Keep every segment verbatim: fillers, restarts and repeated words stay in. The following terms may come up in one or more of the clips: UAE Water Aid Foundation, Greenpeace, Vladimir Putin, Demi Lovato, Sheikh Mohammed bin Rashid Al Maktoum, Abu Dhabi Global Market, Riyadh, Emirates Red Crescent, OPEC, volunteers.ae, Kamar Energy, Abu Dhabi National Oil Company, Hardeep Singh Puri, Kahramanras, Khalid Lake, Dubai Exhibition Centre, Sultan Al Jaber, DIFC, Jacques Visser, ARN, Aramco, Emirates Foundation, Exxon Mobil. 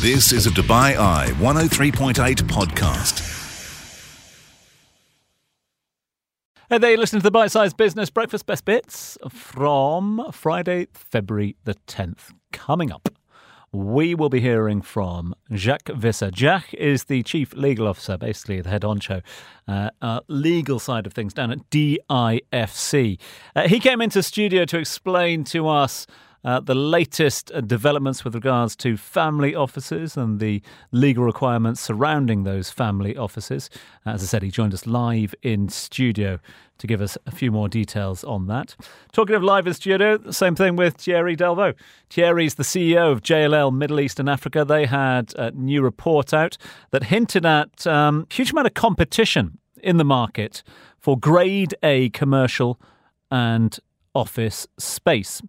This is a Dubai Eye one oh three point eight podcast. Hey there, you're listening to the Bite Size Business Breakfast Best Bits from Friday, February the tenth. Coming up, we will be hearing from Jacques Visser. Jacques is the Chief Legal Officer, basically the head honcho, uh, uh, legal side of things down at D I F C. Uh, he came into studio to explain to us Uh, the latest developments with regards to family offices and the legal requirements surrounding those family offices. As I said, he joined us live in studio to give us a few more details on that. Talking of live in studio, same thing with Thierry Delvaux. Thierry's the C E O of J L L Middle East and Africa. They had a new report out that hinted at a um, huge amount of competition in the market for grade A commercial and office space.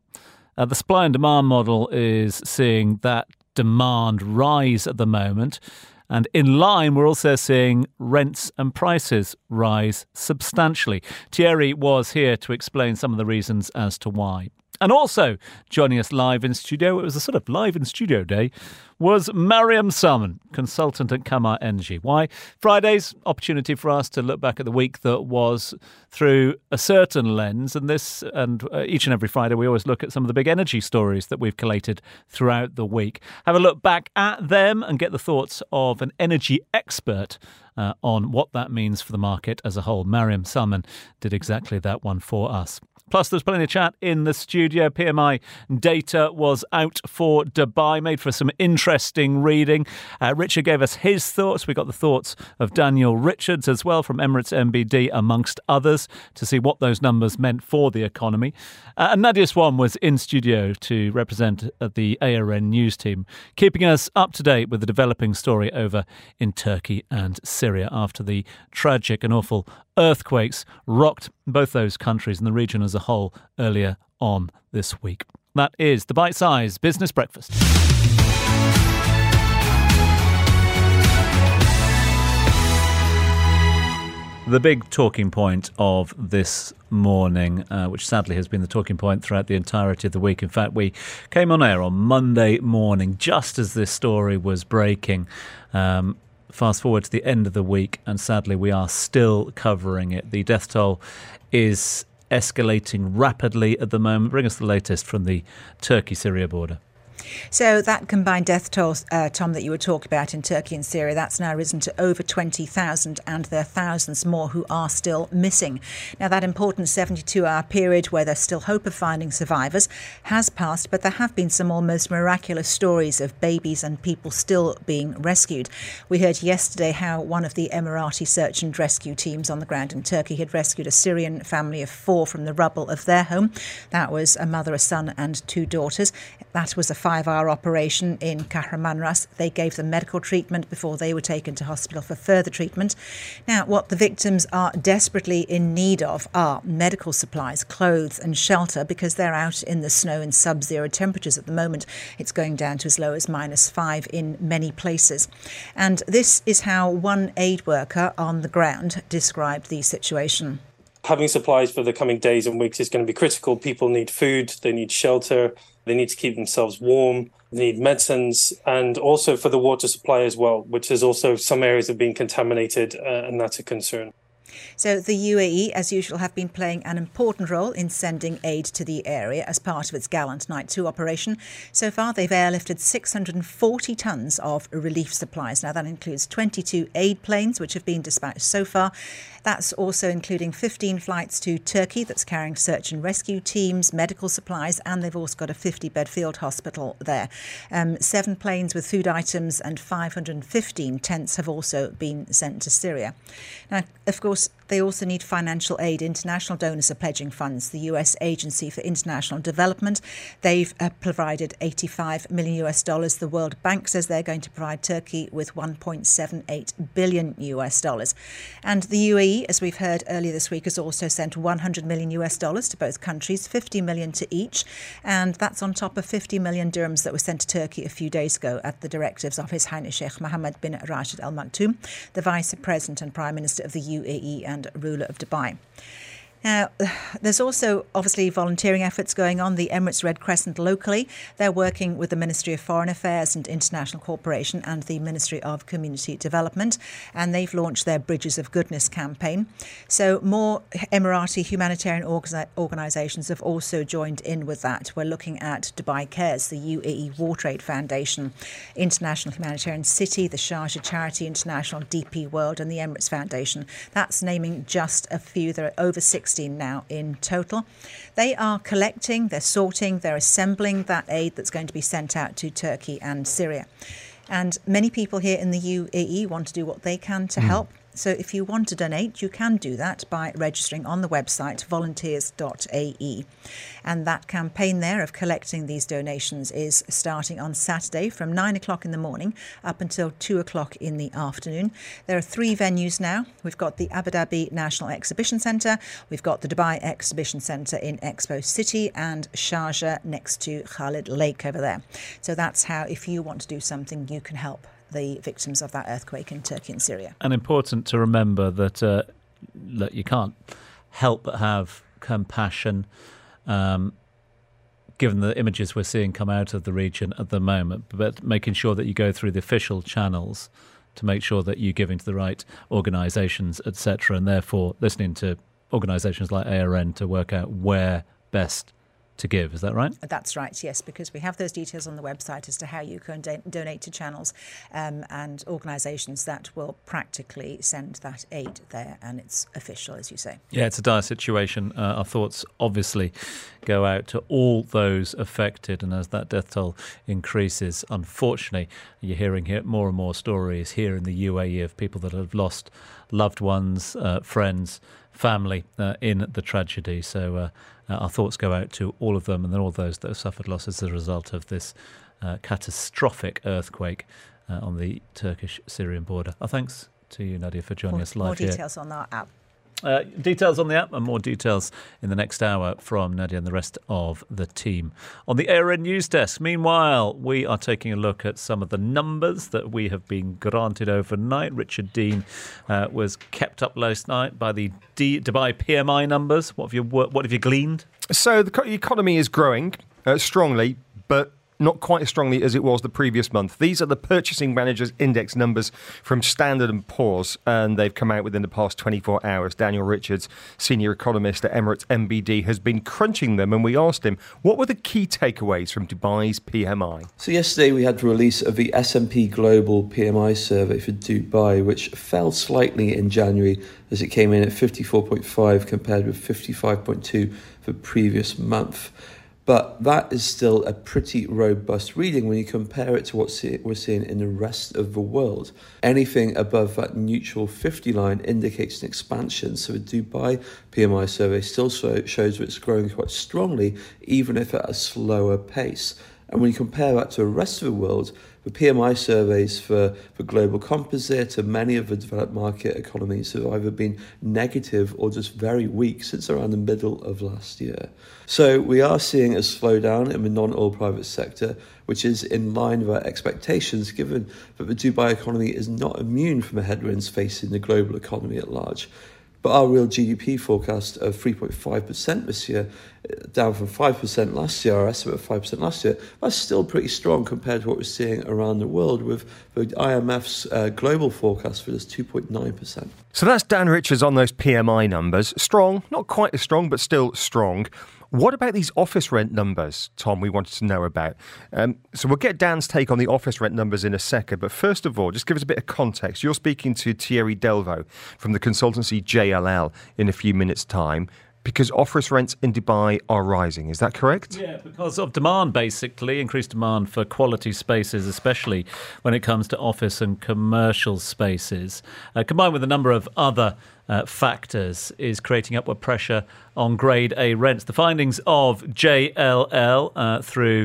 Uh, the supply and demand model is seeing that demand rise at the moment. And in line, we're also seeing rents and prices rise substantially. Thierry was here to explain some of the reasons as to why. And also joining us live in studio, it was a sort of live in studio day, was Mariam Salmon, consultant at Kamar Energy. Why? Friday's opportunity for us to look back at the week that was through a certain lens. And this, and each and every Friday, we always look at some of the big energy stories that we've collated throughout the week. Have a look back at them and get the thoughts of an energy expert Uh, on what that means for the market as a whole. Mariam Salmon did exactly that one for us. Plus, there's plenty of chat in the studio. P M I data was out for Dubai, made for some interesting reading. Uh, Richard gave us his thoughts. We got the thoughts of Daniel Richards as well from Emirates N B D, amongst others, to see what those numbers meant for the economy. Uh, and Nadia Swan was in studio to represent the A R N news team, keeping us up to date with the developing story over in Turkey and Syria after the tragic and awful earthquakes rocked both those countries and the region as a whole earlier on this week. That is the Bite Size Business Breakfast. The big talking point of this morning, uh, which sadly has been the talking point throughout the entirety of the week. In fact, we came on air on Monday morning just as this story was breaking. Um, Fast forward to the end of the week, and sadly we are still covering it. The death toll is escalating rapidly at the moment. Bring us the latest from the Turkey-Syria border. So that combined death toll, uh, Tom, that you were talking about in Turkey and Syria, that's now risen to over twenty thousand, and there are thousands more who are still missing. Now, that important seventy-two hour period where there's still hope of finding survivors has passed, but there have been some almost miraculous stories of babies and people still being rescued. We heard yesterday how one of the Emirati search and rescue teams on the ground in Turkey had rescued a Syrian family of four from the rubble of their home. That was a mother, a son and two daughters. That was a five hour operation in Kahramanras. They gave them medical treatment before they were taken to hospital for further treatment. Now, what the victims are desperately in need of are medical supplies, clothes and shelter, because they're out in the snow in sub-zero temperatures at the moment. It's going down to as low as minus five in many places. And this is how one aid worker on the ground described the situation. Having supplies for the coming days and weeks is going to be critical. People need food, they need shelter, they need to keep themselves warm, they need medicines, and also for the water supply as well, which is also some areas have been contaminated, uh, and that's a concern. So the U A E, as usual, have been playing an important role in sending aid to the area as part of its Gallant Night two operation. So far, they've airlifted six hundred forty tonnes of relief supplies. Now, that includes twenty-two aid planes, which have been dispatched so far. That's also including fifteen flights to Turkey that's carrying search and rescue teams, medical supplies, and they've also got a fifty bed field hospital there. Um, seven planes with food items and five hundred fifteen tents have also been sent to Syria. Now, of course, they also need financial aid. International donors are pledging funds. The U S Agency for International Development, they've uh, provided eighty-five million US dollars. The World Bank says they're going to provide Turkey with one point seven eight billion US dollars. And the U A E, as we've heard earlier this week, has also sent one hundred million US dollars to both countries, fifty million to each. And that's on top of fifty million dirhams that were sent to Turkey a few days ago at the directives of His Highness Sheikh Mohammed bin Rashid Al Maktoum, the Vice President and Prime Minister of the U A E and ruler of Dubai. Now, there's also obviously volunteering efforts going on. The Emirates Red Crescent locally, they're working with the Ministry of Foreign Affairs and International Cooperation and the Ministry of Community Development, and they've launched their Bridges of Goodness campaign. So more Emirati humanitarian org- organisations have also joined in with that. We're looking at Dubai Cares, the U A E Water Aid Foundation, International Humanitarian City, the Sharjah Charity International, D P World and the Emirates Foundation. That's naming just a few. There are over six now in total. They are collecting, they're sorting, they're assembling that aid that's going to be sent out to Turkey and Syria. And many people here in the U A E want to do what they can to mm. help. So if you want to donate, you can do that by registering on the website volunteers dot a e. And that campaign there of collecting these donations is starting on Saturday from nine o'clock in the morning up until two o'clock in the afternoon. There are three venues now. We've got the Abu Dhabi National Exhibition Centre, we've got the Dubai Exhibition Centre in Expo City and Sharjah next to Khalid Lake over there. So that's how, if you want to do something, you can help the victims of that earthquake in Turkey and Syria. And important to remember that uh, look, you can't help but have compassion, um, given the images we're seeing come out of the region at the moment, but making sure that you go through the official channels to make sure that you're giving to the right organisations, et cetera, and therefore listening to organisations like A R N to work out where best to give. Is that right? That's right, yes, because we have those details on the website as to how you can do- donate to channels um, and organisations that will practically send that aid there, and it's official, as you say. Yeah, it's a dire situation. Uh, our thoughts obviously go out to all those affected, and as that death toll increases, unfortunately, you're hearing here more and more stories here in the U A E of people that have lost loved ones, uh, friends, family uh, in the tragedy. So uh, our thoughts go out to all of them and all those that have suffered losses as a result of this uh, catastrophic earthquake uh, on the Turkish-Syrian border. Our thanks to you, Nadia, for joining more, us live more here. More details on our app. Uh, details on the app and more details in the next hour from Nadia and the rest of the team. On the A R N News Desk, meanwhile, we are taking a look at some of the numbers that we have been granted overnight. Richard Dean uh, was kept up last night by the D- Dubai P M I numbers. What have you, what have you gleaned? So the economy is growing uh, strongly, but not quite as strongly as it was the previous month. These are the Purchasing Managers Index numbers from Standard and Poor's, and they've come out within the past twenty-four hours. Daniel Richards, senior economist at Emirates N B D, has been crunching them, and we asked him, what were the key takeaways from Dubai's P M I? So yesterday we had the release of the S and P Global P M I survey for Dubai, which fell slightly in January as it came in at fifty-four point five compared with fifty-five point two for previous month. But that is still a pretty robust reading when you compare it to what see- we're seeing in the rest of the world. Anything above that neutral fifty line indicates an expansion. So the Dubai P M I survey still so- shows it's growing quite strongly, even if at a slower pace. And when you compare that to the rest of the world, the P M I surveys for the global composite and many of the developed market economies have either been negative or just very weak since around the middle of last year. So we are seeing a slowdown in the non-oil private sector, which is in line with our expectations, given that the Dubai economy is not immune from the headwinds facing the global economy at large. But our real G D P forecast of three point five percent this year, down from five percent last year, our estimate of five percent last year, that's still pretty strong compared to what we're seeing around the world, with the I M F's uh, global forecast for just two point nine percent. So that's Dan Richards on those P M I numbers. Strong, not quite as strong, but still strong. What about these office rent numbers, Tom, we wanted to know about? Um, so we'll get Dan's take on the office rent numbers in a second. But first of all, just give us a bit of context. You're speaking to Thierry Delvaux from the consultancy J L L in a few minutes' time, because office rents in Dubai are rising. Is that correct? Yeah, because of demand, basically, increased demand for quality spaces, especially when it comes to office and commercial spaces, uh, combined with a number of other Uh, factors, is creating upward pressure on grade A rents. The findings of J L L uh, through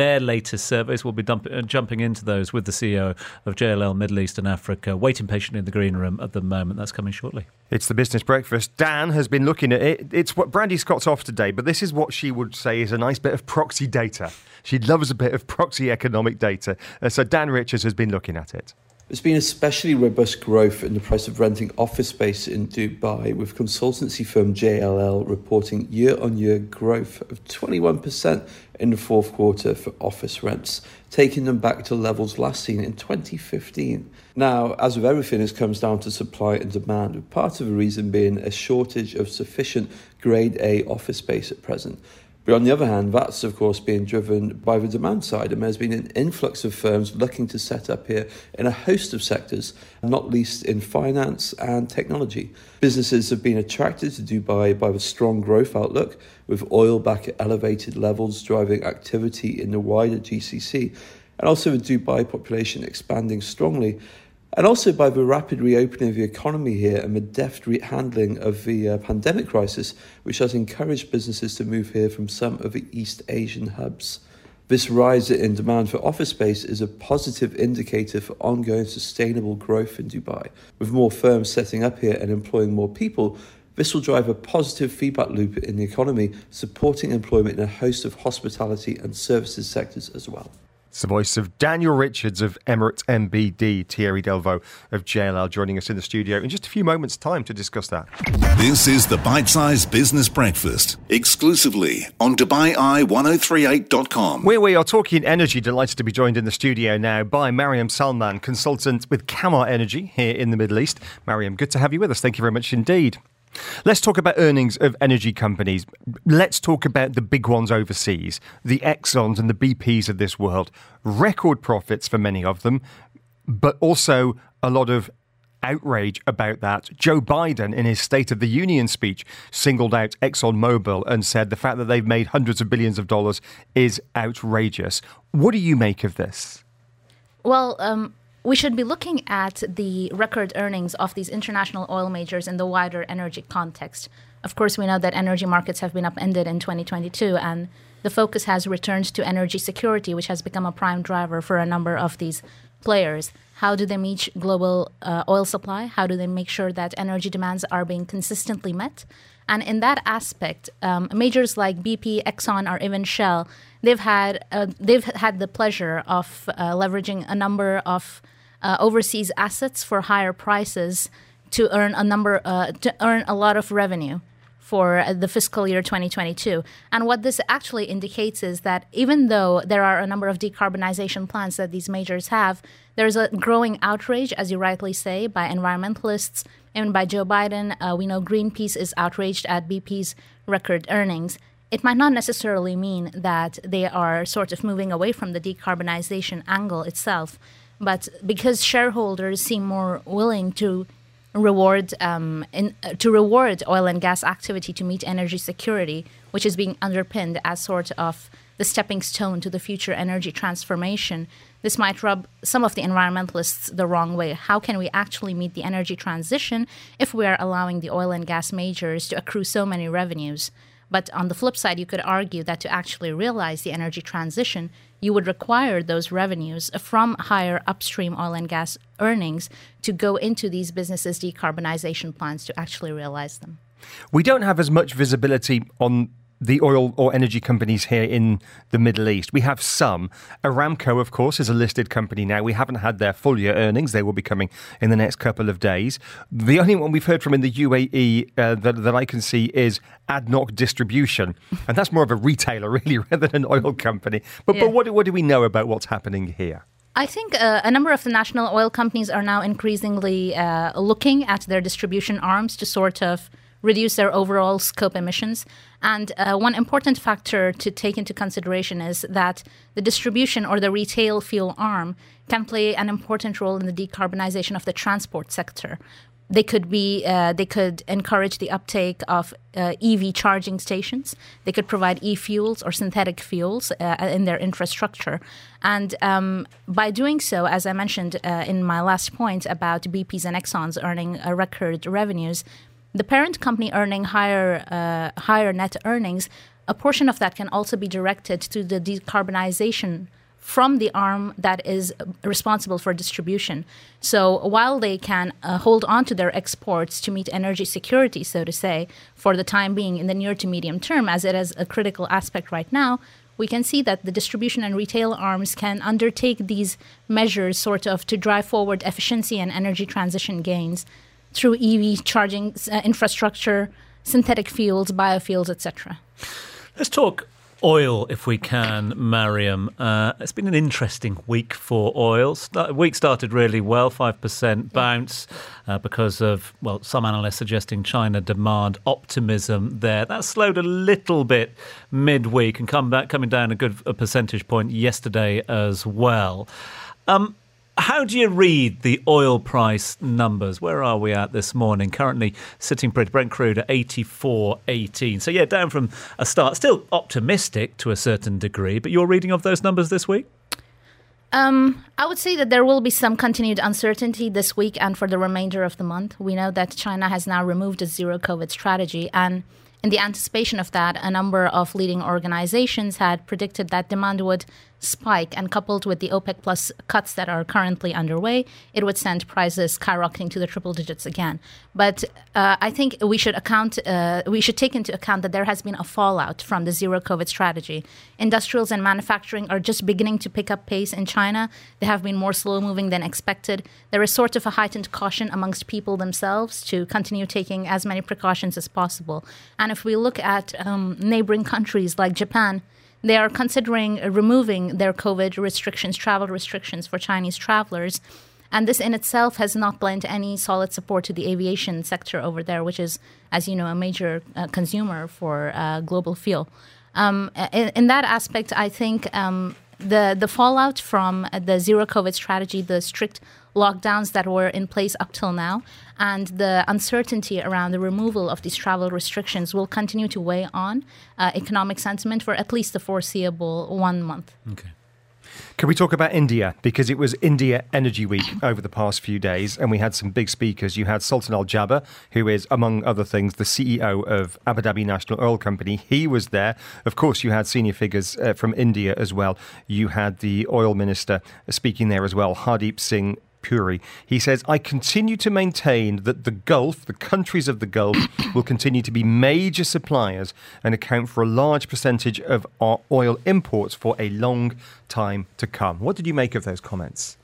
their latest surveys, we'll be dump- uh, jumping into those with the C E O of J L L Middle East and Africa, waiting patiently in the green room at the moment. That's coming shortly. It's the Business Breakfast. Dan has been looking at it. It's what Brandy Scott's off today, but this is what she would say is a nice bit of proxy data. She loves a bit of proxy economic data. Uh, so Dan Richards has been looking at it. There's been especially robust growth in the price of renting office space in Dubai, with consultancy firm J L L reporting year-on-year growth of twenty-one percent in the fourth quarter for office rents, taking them back to levels last seen in twenty fifteen. Now, as with everything, this comes down to supply and demand, with part of the reason being a shortage of sufficient Grade A office space at present. But on the other hand, that's of course being driven by the demand side, and there's been an influx of firms looking to set up here in a host of sectors, not least in finance and technology. Businesses have been attracted to Dubai by the strong growth outlook, with oil back at elevated levels driving activity in the wider G C C, and also the Dubai population expanding strongly, and also by the rapid reopening of the economy here and the deft handling of the uh, pandemic crisis, which has encouraged businesses to move here from some of the East Asian hubs. This rise in demand for office space is a positive indicator for ongoing sustainable growth in Dubai. With more firms setting up here and employing more people, this will drive a positive feedback loop in the economy, supporting employment in a host of hospitality and services sectors as well. It's the voice of Daniel Richards of Emirates N B D, Thierry Delvaux of J L L, joining us in the studio in just a few moments' time to discuss that. This is the Bite Size Business Breakfast, exclusively on Dubai Eye ten thirty-eight dot com. Where we are talking energy, delighted to be joined in the studio now by Mariam Salmon, consultant with Kamar Energy here in the Middle East. Mariam, good to have you with us. Thank you very much indeed. Let's talk about earnings of energy companies. Let's talk about the big ones overseas, the Exxons and the B Ps of this world. Record profits for many of them, but also a lot of outrage about that. Joe Biden, in his State of the Union speech, singled out Exxon Mobil and said the fact that they've made hundreds of billions of dollars is outrageous. What do you make of this? Well, um... we should be looking at the record earnings of these international oil majors in the wider energy context. Of course, we know that energy markets have been upended in twenty twenty-two, and the focus has returned to energy security, which has become a prime driver for a number of these players. How do they meet global uh, oil supply? How do they make sure that energy demands are being consistently met? And in that aspect, um, majors like B P, Exxon, or even Shell, they've had uh, they've had the pleasure of uh, leveraging a number of uh, overseas assets for higher prices to earn a number uh, to earn a lot of revenue for the fiscal year twenty twenty-two. And what this actually indicates is that even though there are a number of decarbonization plans that these majors have, there's a growing outrage, as you rightly say, by environmentalists and by Joe Biden. Uh, we know Greenpeace is outraged at B P's record earnings. It might not necessarily mean that they are sort of moving away from the decarbonization angle itself, but because shareholders seem more willing to reward um, in, uh, to reward oil and gas activity to meet energy security, which is being underpinned as sort of the stepping stone to the future energy transformation, this might rub some of the environmentalists the wrong way. How can we actually meet the energy transition if we are allowing the oil and gas majors to accrue so many revenues? But on the flip side, you could argue that to actually realize the energy transition, you would require those revenues from higher upstream oil and gas earnings to go into these businesses' decarbonization plans to actually realize them. We don't have as much visibility on the oil or energy companies here in the Middle East. We have some. Aramco, of course, is a listed company now. We haven't had their full year earnings. They will be coming in the next couple of days. The only one we've heard from in the U A E uh, that, that I can see is ADNOC Distribution. And that's more of a retailer, really, rather than an oil company. But, yeah. but what, what do we know about what's happening here? I think uh, a number of the national oil companies are now increasingly uh, looking at their distribution arms to sort of reduce their overall scope emissions. And uh, one important factor to take into consideration is that the distribution or the retail fuel arm can play an important role in the decarbonization of the transport sector. They could be, uh, they could encourage the uptake of uh, E V charging stations. They could provide e-fuels or synthetic fuels uh, in their infrastructure. And um, by doing so, as I mentioned uh, in my last point about B P's and Exxon's earning uh, record revenues, the parent company earning higher uh, higher net earnings, a portion of that can also be directed to the decarbonization from the arm that is responsible for distribution. So while they can uh, hold on to their exports to meet energy security, so to say, for the time being in the near to medium term, as it is a critical aspect right now, we can see that the distribution and retail arms can undertake these measures sort of to drive forward efficiency and energy transition gains through E V charging uh, infrastructure, synthetic fuels, biofuels, et cetera. Let's talk oil, if we can, Mariam. Uh, it's been an interesting week for oil. St- week started really well, five percent bounce uh, because of, well, some analysts suggesting China demand optimism there. That slowed a little bit midweek and come back, coming down a good a percentage point yesterday as well. Um, how do you read the oil price numbers? Where are we at this morning? Currently sitting pretty, Brent crude at eighty-four eighteen. So, yeah, down from a start. Still optimistic to a certain degree, but your reading of those numbers this week? Um, I would say that there will be some continued uncertainty this week and for the remainder of the month. We know that China has now removed its zero-COVID strategy, and in the anticipation of that, a number of leading organizations had predicted that demand would spike, and coupled with the OPEC plus cuts that are currently underway, it would send prices skyrocketing to the triple digits again. But uh, I think we should account, uh, we should take into account that there has been a fallout from the zero COVID strategy. Industrials and manufacturing are just beginning to pick up pace in China. They have been more slow moving than expected. There is sort of a heightened caution amongst people themselves to continue taking as many precautions as possible. And if we look at um, neighboring countries like Japan, they are considering removing their COVID restrictions, travel restrictions for Chinese travelers. And this in itself has not lent any solid support to the aviation sector over there, which is, as you know, a major uh, consumer for uh, global fuel. Um, in, in that aspect, I think um, the, the fallout from the zero COVID strategy, the strict lockdowns that were in place up till now, and the uncertainty around the removal of these travel restrictions will continue to weigh on uh, economic sentiment for at least the foreseeable one month. Okay. Can we talk about India? Because it was India Energy Week over the past few days, and we had some big speakers. You had Sultan Al Jaber, who is, among other things, the C E O of Abu Dhabi National Oil Company. He was there. Of course, you had senior figures uh, from India as well. You had the oil minister speaking there as well, Hardeep Singh Puri. He says, I continue to maintain that the Gulf, the countries of the Gulf, will continue to be major suppliers and account for a large percentage of our oil imports for a long time to come. What did you make of those comments?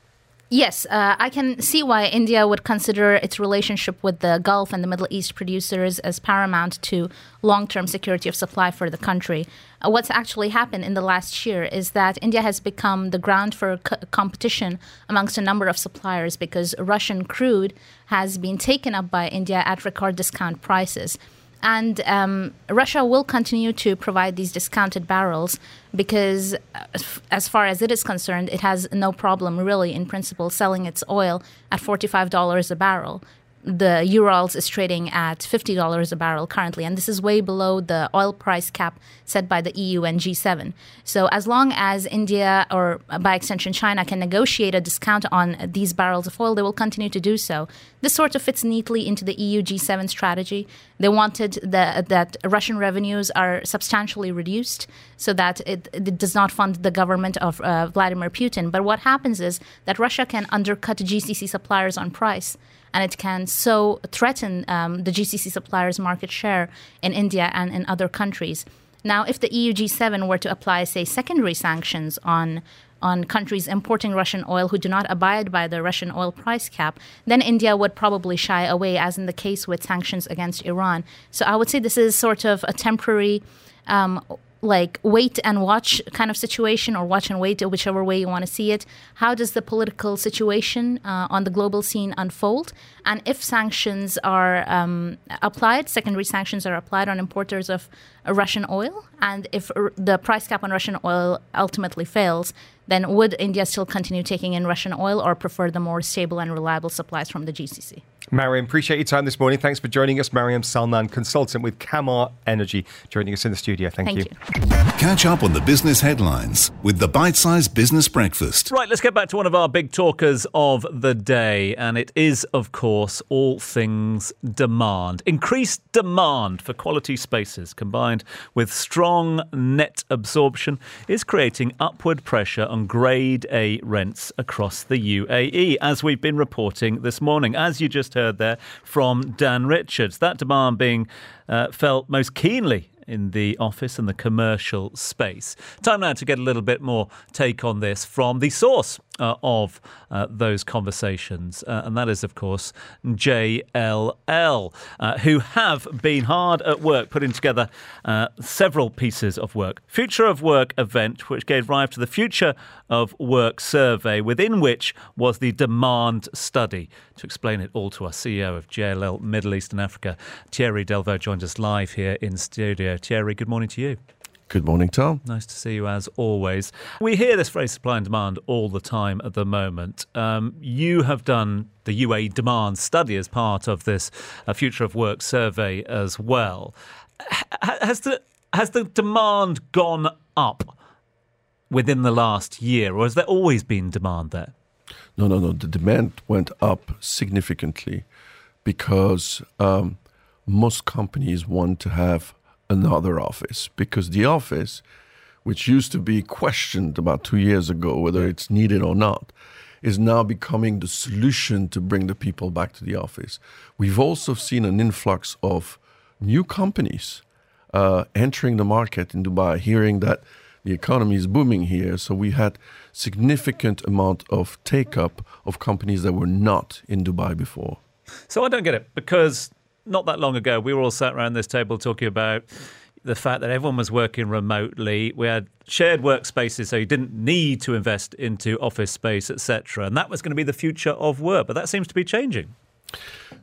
Yes, uh, I can see why India would consider its relationship with the Gulf and the Middle East producers as paramount to long-term security of supply for the country. Uh, what's actually happened in the last year is that India has become the ground for co- competition amongst a number of suppliers because Russian crude has been taken up by India at record discount prices. And um, Russia will continue to provide these discounted barrels because as far as it is concerned, it has no problem really in principle selling its oil at forty-five dollars a barrel. The Urals is trading at fifty dollars a barrel currently, and this is way below the oil price cap set by the E U and G seven. So as long as India, or by extension China, can negotiate a discount on these barrels of oil, they will continue to do so. This sort of fits neatly into the E U G seven strategy. They wanted the, that Russian revenues are substantially reduced so that it, it does not fund the government of uh, Vladimir Putin. But what happens is that Russia can undercut G C C suppliers on price, and it can so threaten um, the G C C suppliers' market share in India and in other countries. Now, if the E U G seven were to apply, say, secondary sanctions on on countries importing Russian oil who do not abide by the Russian oil price cap, then India would probably shy away, as in the case with sanctions against Iran. So I would say this is sort of a temporary um like wait and watch kind of situation, or watch and wait, whichever way you want to see it. How does the political situation uh, on the global scene unfold? And if sanctions are um, applied, secondary sanctions are applied on importers of Russian oil, and if r- the price cap on Russian oil ultimately fails, then would India still continue taking in Russian oil or prefer the more stable and reliable supplies from the G C C? Mariam, appreciate your time this morning. Thanks for joining us. Mariam Salmon, consultant with Kamar Energy, joining us in the studio. Thank, Thank you. you. Catch up on the business headlines with the Bite-Sized Business Breakfast. Right, let's get back to one of our big talkers of the day. And it is, of course, all things demand. Increased demand for quality spaces combined with strong net absorption is creating upward pressure on Grade A rents across the U A E, as we've been reporting this morning. As you just heard there from Dan Richards, that demand being uh, felt most keenly in the office and the commercial space. Time now to get a little bit more take on this from the source uh, of uh, those conversations, uh, and that is, of course, J L L, uh, who have been hard at work putting together uh, several pieces of work. Future of Work event, which gave rise to the Future of Work survey, within which was the demand study. To explain it all to our C E O of J L L Middle East and Africa, Thierry Delvaux, joins us live here in studio. Thierry, good morning to you. Good morning, Tom. Nice to see you as always. We hear this phrase supply and demand all the time at the moment. Um, you have done the U A E demand study as part of this uh, Future of Work survey as well. H- has the has the demand gone up within the last year, or has there always been demand there? No, no, no. The demand went up significantly because um, most companies want to have another office, because the office, which used to be questioned about two years ago whether it's needed or not, is now becoming the solution to bring the people back to the office. We've also seen an influx of new companies uh, entering the market in Dubai, hearing that the economy is booming here. So we had significant amount of take-up of companies that were not in Dubai before. So I don't get it, because not that long ago, we were all sat around this table talking about the fact that everyone was working remotely. We had shared workspaces, so you didn't need to invest into office space, et cetera. And that was going to be the future of work, but that seems to be changing.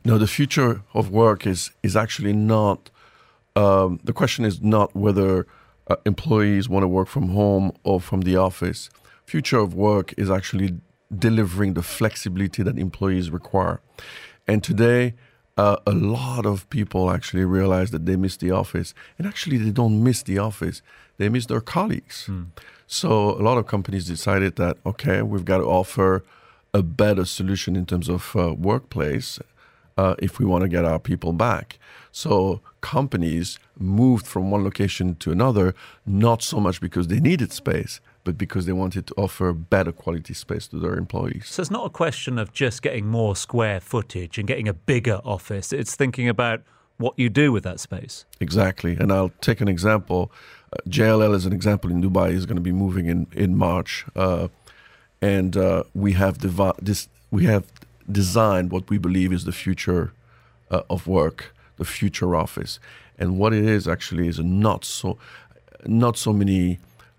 No, the future of work is is actually not... Um, the question is not whether uh, employees want to work from home or from the office. Future of work is actually delivering the flexibility that employees require. And today... Uh, a lot of people actually realize that they miss the office. And actually, they don't miss the office. They miss their colleagues. Mm. So a lot of companies decided that, okay, we've got to offer a better solution in terms of uh, workplace uh, if we want to get our people back. So companies moved from one location to another, not so much because they needed space, but because they wanted to offer better quality space to their employees. So it's not a question of just getting more square footage and getting a bigger office. It's thinking about what you do with that space. Exactly. And I'll take an example. Uh, J L L, as an example, in Dubai is going to be moving in, in March. Uh, and uh, we have devi- this, we have designed what we believe is the future uh, of work, the future office. And what it is actually is a not so, not so many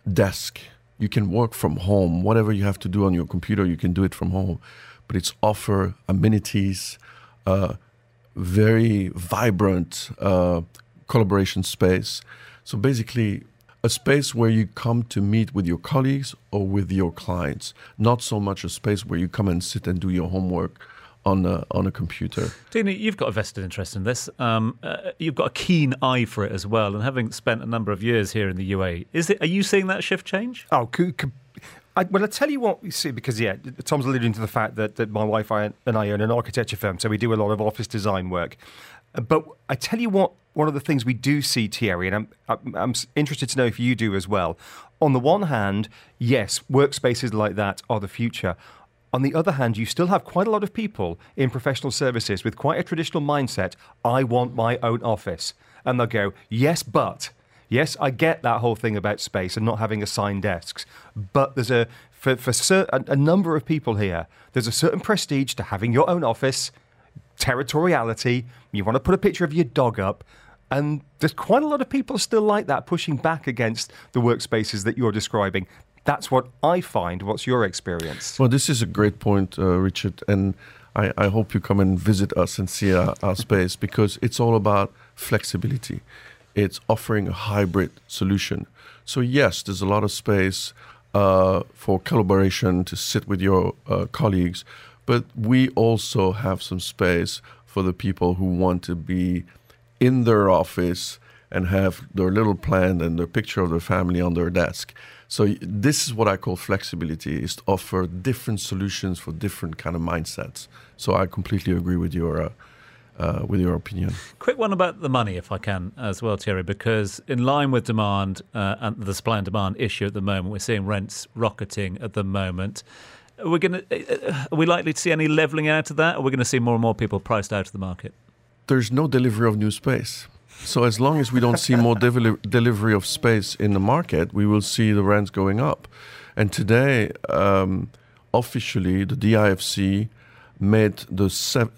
desks. You can work from home. Whatever you have to do on your computer, you can do it from home. But it's offer amenities, uh, very vibrant uh, collaboration space. So basically, a space where you come to meet with your colleagues or with your clients. Not so much a space where you come and sit and do your homework on a, on a computer. Dina, you've got a vested interest in this. Um, uh, you've got a keen eye for it as well. And having spent a number of years here in the U A E, is it? Are you seeing that shift change? Oh, could, could, I, well, I'll tell you what we see, because, yeah, Tom's alluding to the fact that, that my wife and I own an architecture firm, so we do a lot of office design work. But I tell you what, one of the things we do see, Thierry, and I'm, I'm, I'm interested to know if you do as well. On the one hand, yes, workspaces like that are the future. On the other hand, you still have quite a lot of people in professional services with quite a traditional mindset. I want my own office. And they'll go, yes, but. Yes, I get that whole thing about space and not having assigned desks. But there's a for, for cer- a number of people here, there's a certain prestige to having your own office, territoriality. You want to put a picture of your dog up. And there's quite a lot of people still like that, pushing back against the workspaces that you're describing. That's what I find. What's your experience? Well, this is a great point, uh, Richard, and I, I hope you come and visit us and see our, our space, because it's all about flexibility. It's offering a hybrid solution. So yes, there's a lot of space uh, for collaboration, to sit with your uh, colleagues, but we also have some space for the people who want to be in their office and have their little plant and their picture of their family on their desk. So this is what I call flexibility, is to offer different solutions for different kind of mindsets. So I completely agree with your uh, uh, with your opinion. Quick one about the money, if I can, as well, Thierry, because in line with demand uh, and the supply and demand issue at the moment, we're seeing rents rocketing at the moment. Are we going to, uh, are we likely to see any levelling out of that? Or are we going to see more and more people priced out of the market? There's no delivery of new space. So as long as we don't see more deli delivery of space in the market, we will see the rents going up. And today, um, officially, the D I F C made the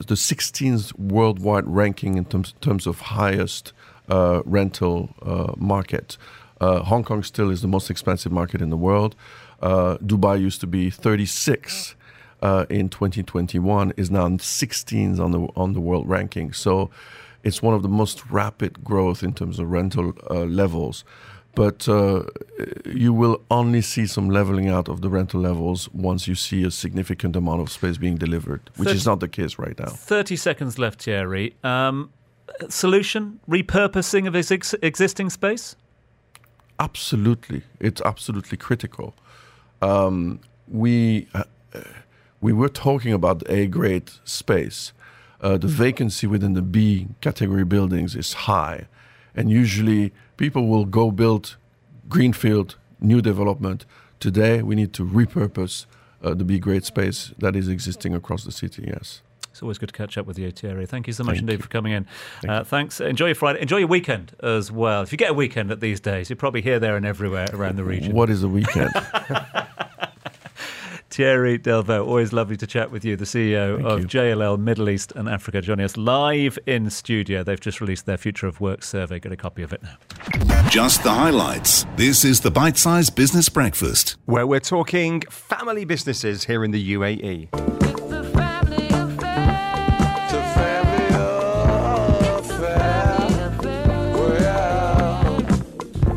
the sixteenth worldwide ranking in terms, terms of highest uh, rental uh, market. Uh, Hong Kong still is the most expensive market in the world. Uh, Dubai used to be thirty-six uh, in twenty twenty-one, is now sixteenth on the on the world ranking. So it's one of the most rapid growth in terms of rental uh, levels. But uh, you will only see some leveling out of the rental levels once you see a significant amount of space being delivered, which thirty, is not the case right now. thirty seconds left, Thierry. Um, solution? Repurposing of ex existing space? Absolutely. It's absolutely critical. Um, we, uh, we were talking about A-grade space. Uh, the vacancy within the B category buildings is high. And usually people will go build greenfield, new development. Today, we need to repurpose uh, the B-grade space that is existing across the city, yes. It's always good to catch up with you, Thierry. Thank you so much Thank indeed you. for coming in. Thank uh, thanks. Enjoy your Friday. Enjoy your weekend as well. If you get a weekend at these days, you're probably here, there and everywhere around the region. What is a weekend? Thierry Delvaux, always lovely to chat with you, the C E O Thank of you. J L L Middle East and Africa, joining us live in studio. They've just released their Future of Work survey. Get a copy of it now. Just the highlights. This is the Bite Size Business Breakfast, where we're talking family businesses here in the U A E. It's a family affair. It's a family affair. Well.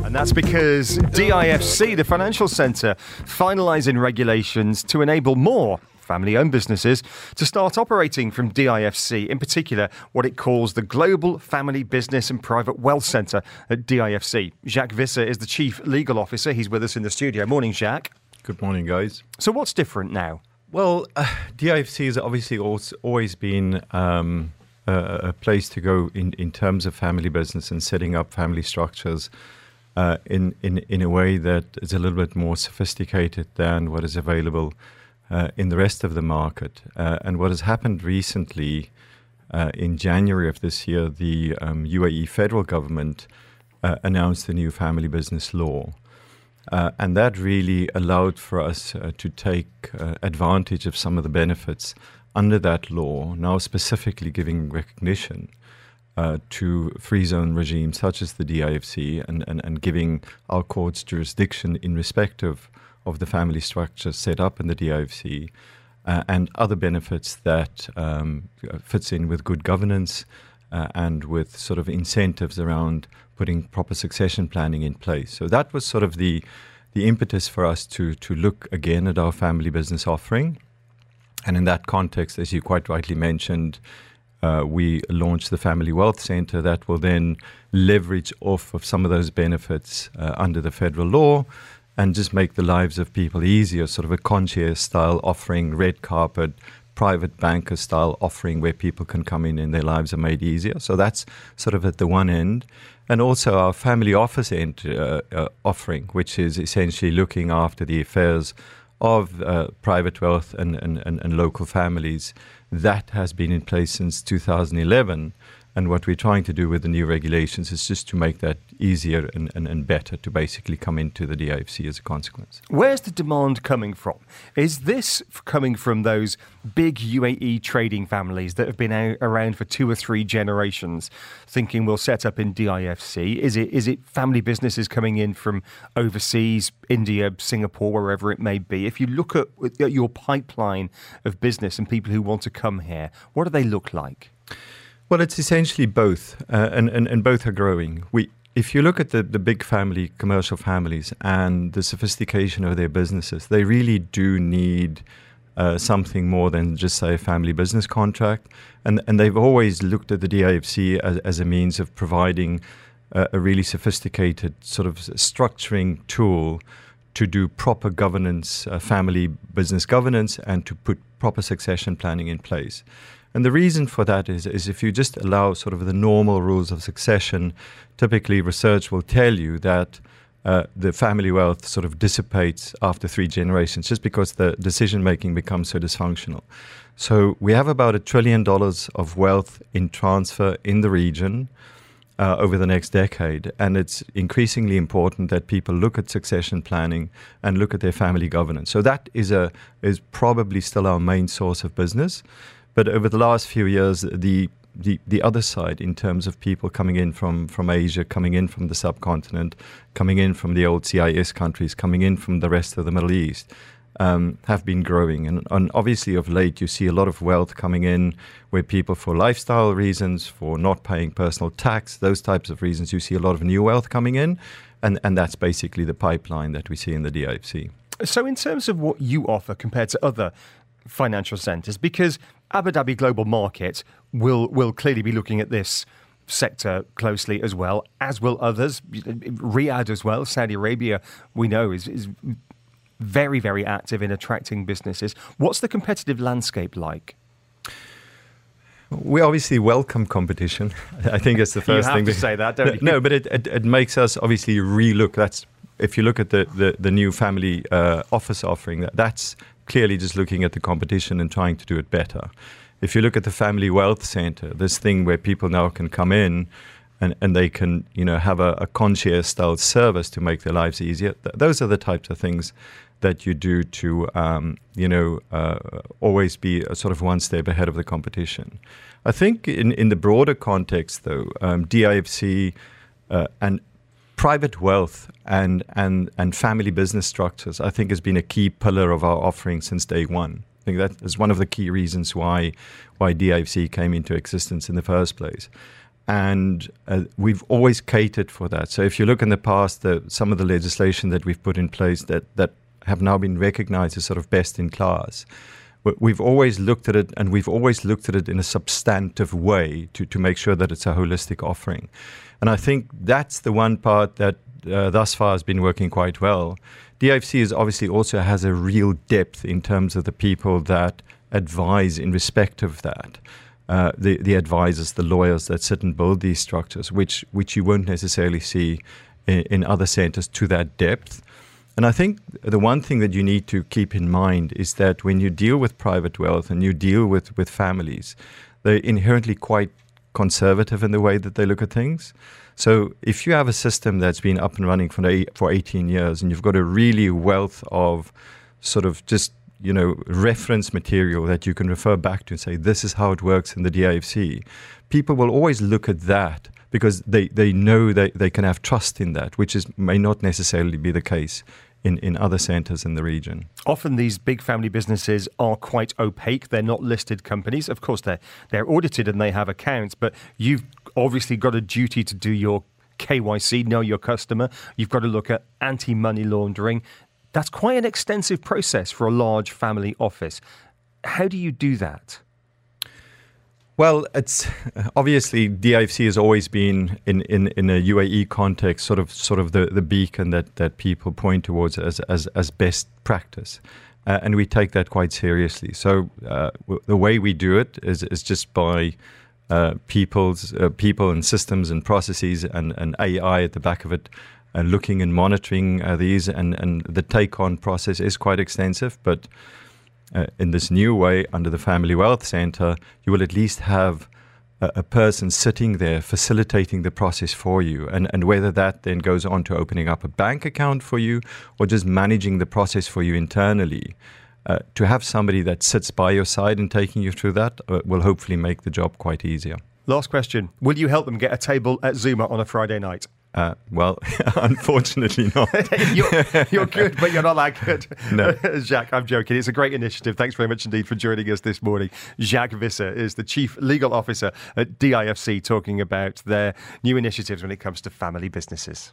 And that's because D I F C, the financial centre, finalising regulations to enable more family-owned businesses to start operating from D I F C, in particular what it calls the Global Family Business and Private Wealth Centre at D I F C. Jacques Visser is the Chief Legal Officer. He's with us in the studio. Morning, Jacques. Good morning, guys. So what's different now? Well, uh, D I F C has obviously always been um, a, a place to go in, in terms of family business and setting up family structures uh, in, in, in a way that is a little bit more sophisticated than what is available Uh, in the rest of the market. Uh, and what has happened recently, uh, in January of this year, the um, U A E federal government uh, announced the new family business law. Uh, and that really allowed for us uh, to take uh, advantage of some of the benefits under that law, now specifically giving recognition uh, to free zone regimes such as the D I F C and, and, and giving our courts jurisdiction in respect of of the family structure set up in the D I F C uh, and other benefits that um, fits in with good governance uh, and with sort of incentives around putting proper succession planning in place. So that was sort of the the impetus for us to to look again at our family business offering. And in that context, as you quite rightly mentioned, uh, we launched the Family Wealth Centre that will then leverage off of some of those benefits uh, under the federal law and just make the lives of people easier, sort of a concierge-style offering, red carpet, private banker-style offering where people can come in and their lives are made easier. So that's sort of at the one end. And also our family office end, uh, uh, offering, which is essentially looking after the affairs of uh, private wealth and, and, and, and local families. That has been in place since two thousand eleven. And what we're trying to do with the new regulations is just to make that easier and, and, and better to basically come into the D I F C as a consequence. Where's the demand coming from? Is this coming from those big U A E trading families that have been out around for two or three generations thinking we'll set up in D I F C? Is it is it family businesses coming in from overseas, India, Singapore, wherever it may be? If you look at, at your pipeline of business and people who want to come here, what do they look like? Well, it's essentially both, uh, and, and, and both are growing. We, if you look at the, the big family, commercial families, and the sophistication of their businesses, they really do need uh, something more than just, say, a family business contract. And, and they've always looked at the D I F C as, as a means of providing uh, a really sophisticated sort of structuring tool to do proper governance, uh, family business governance, and to put proper succession planning in place. And the reason for that is, is if you just allow sort of the normal rules of succession, typically research will tell you that uh, the family wealth sort of dissipates after three generations just because the decision-making becomes so dysfunctional. So we have about a trillion dollars of wealth in transfer in the region. uh, over the next decade. And it's increasingly important that people look at succession planning and look at their family governance. So that is a is probably still our main source of business. But over the last few years, the The, the other side in terms of people coming in from, from Asia, coming in from the subcontinent, coming in from the old C I S countries, coming in from the rest of the Middle East, um, have been growing. And, and obviously of late, you see a lot of wealth coming in where people, for lifestyle reasons, for not paying personal tax, those types of reasons, you see a lot of new wealth coming in. And, and that's basically the pipeline that we see in the D I F C. So in terms of what you offer compared to other financial centres, because Abu Dhabi Global Market will will clearly be looking at this sector closely as well, as will others. Riyadh as well. Saudi Arabia, we know, is, is very, very active in attracting businesses. What's the competitive landscape like? We obviously welcome competition. I think it's the first you thing. You have to say that, don't you? No, but it, it, it makes us obviously relook. That's, if you look at the, the, the new family uh, office offering, that, that's clearly just looking at the competition and trying to do it better. If you look at the Family Wealth Centre, this thing where people now can come in and, and they can, you know, have a, a concierge-style service to make their lives easier, Th- those are the types of things that you do to, um, you know, uh, always be a sort of one step ahead of the competition. I think in, in the broader context, though, um, D I F C uh, and private wealth and, and, and family business structures, I think, has been a key pillar of our offering since day one. I think that is one of the key reasons why why D I F C came into existence in the first place. And uh, we've always catered for that. So if you look in the past, the, some of the legislation that we've put in place that, that have now been recognized as sort of best in class, we've always looked at it, and we've always looked at it in a substantive way to, to make sure that it's a holistic offering. And I think that's the one part that uh, thus far has been working quite well. D I F C is obviously also has a real depth in terms of the people that advise in respect of that. Uh, the, the advisors, the lawyers that sit and build these structures, which, which you won't necessarily see in, in other centers to that depth. And I think the one thing that you need to keep in mind is that when you deal with private wealth and you deal with, with families, they're inherently quite conservative in the way that they look at things. So if you have a system that's been up and running for for eighteen years and you've got a really wealth of sort of just, you know, reference material that you can refer back to and say, this is how it works in the D I F C, people will always look at that because they, they know that they can have trust in that, which is may not necessarily be the case in, in other centres in the region. Often these big family businesses are quite opaque. They're not listed companies. Of course, they're, they're audited and they have accounts, but you've obviously got a duty to do your K Y C, know your customer. You've got to look at anti-money laundering. That's quite an extensive process for a large family office. How do you do that? Well, it's obviously D I F C has always been in, in, in a U A E context, sort of sort of the, the beacon that, that people point towards as as, as best practice, uh, and we take that quite seriously. So uh, w- the way we do it is is just by uh, people's uh, people and systems and processes and, and A I at the back of it, and uh, looking and monitoring uh, these, and, and the take on process is quite extensive, but. Uh, in this new way, under the Family Wealth Centre, you will at least have a, a person sitting there facilitating the process for you. And, and whether that then goes on to opening up a bank account for you or just managing the process for you internally, uh, to have somebody that sits by your side and taking you through that uh, will hopefully make the job quite easier. Last question. Will you help them get a table at Zuma on a Friday night? Uh, well, unfortunately not. you're, you're good, but you're not that good. No. Jacques, I'm joking. It's a great initiative. Thanks very much indeed for joining us this morning. Jacques Visser is the Chief Legal Officer at D I F C, talking about their new initiatives when it comes to family businesses.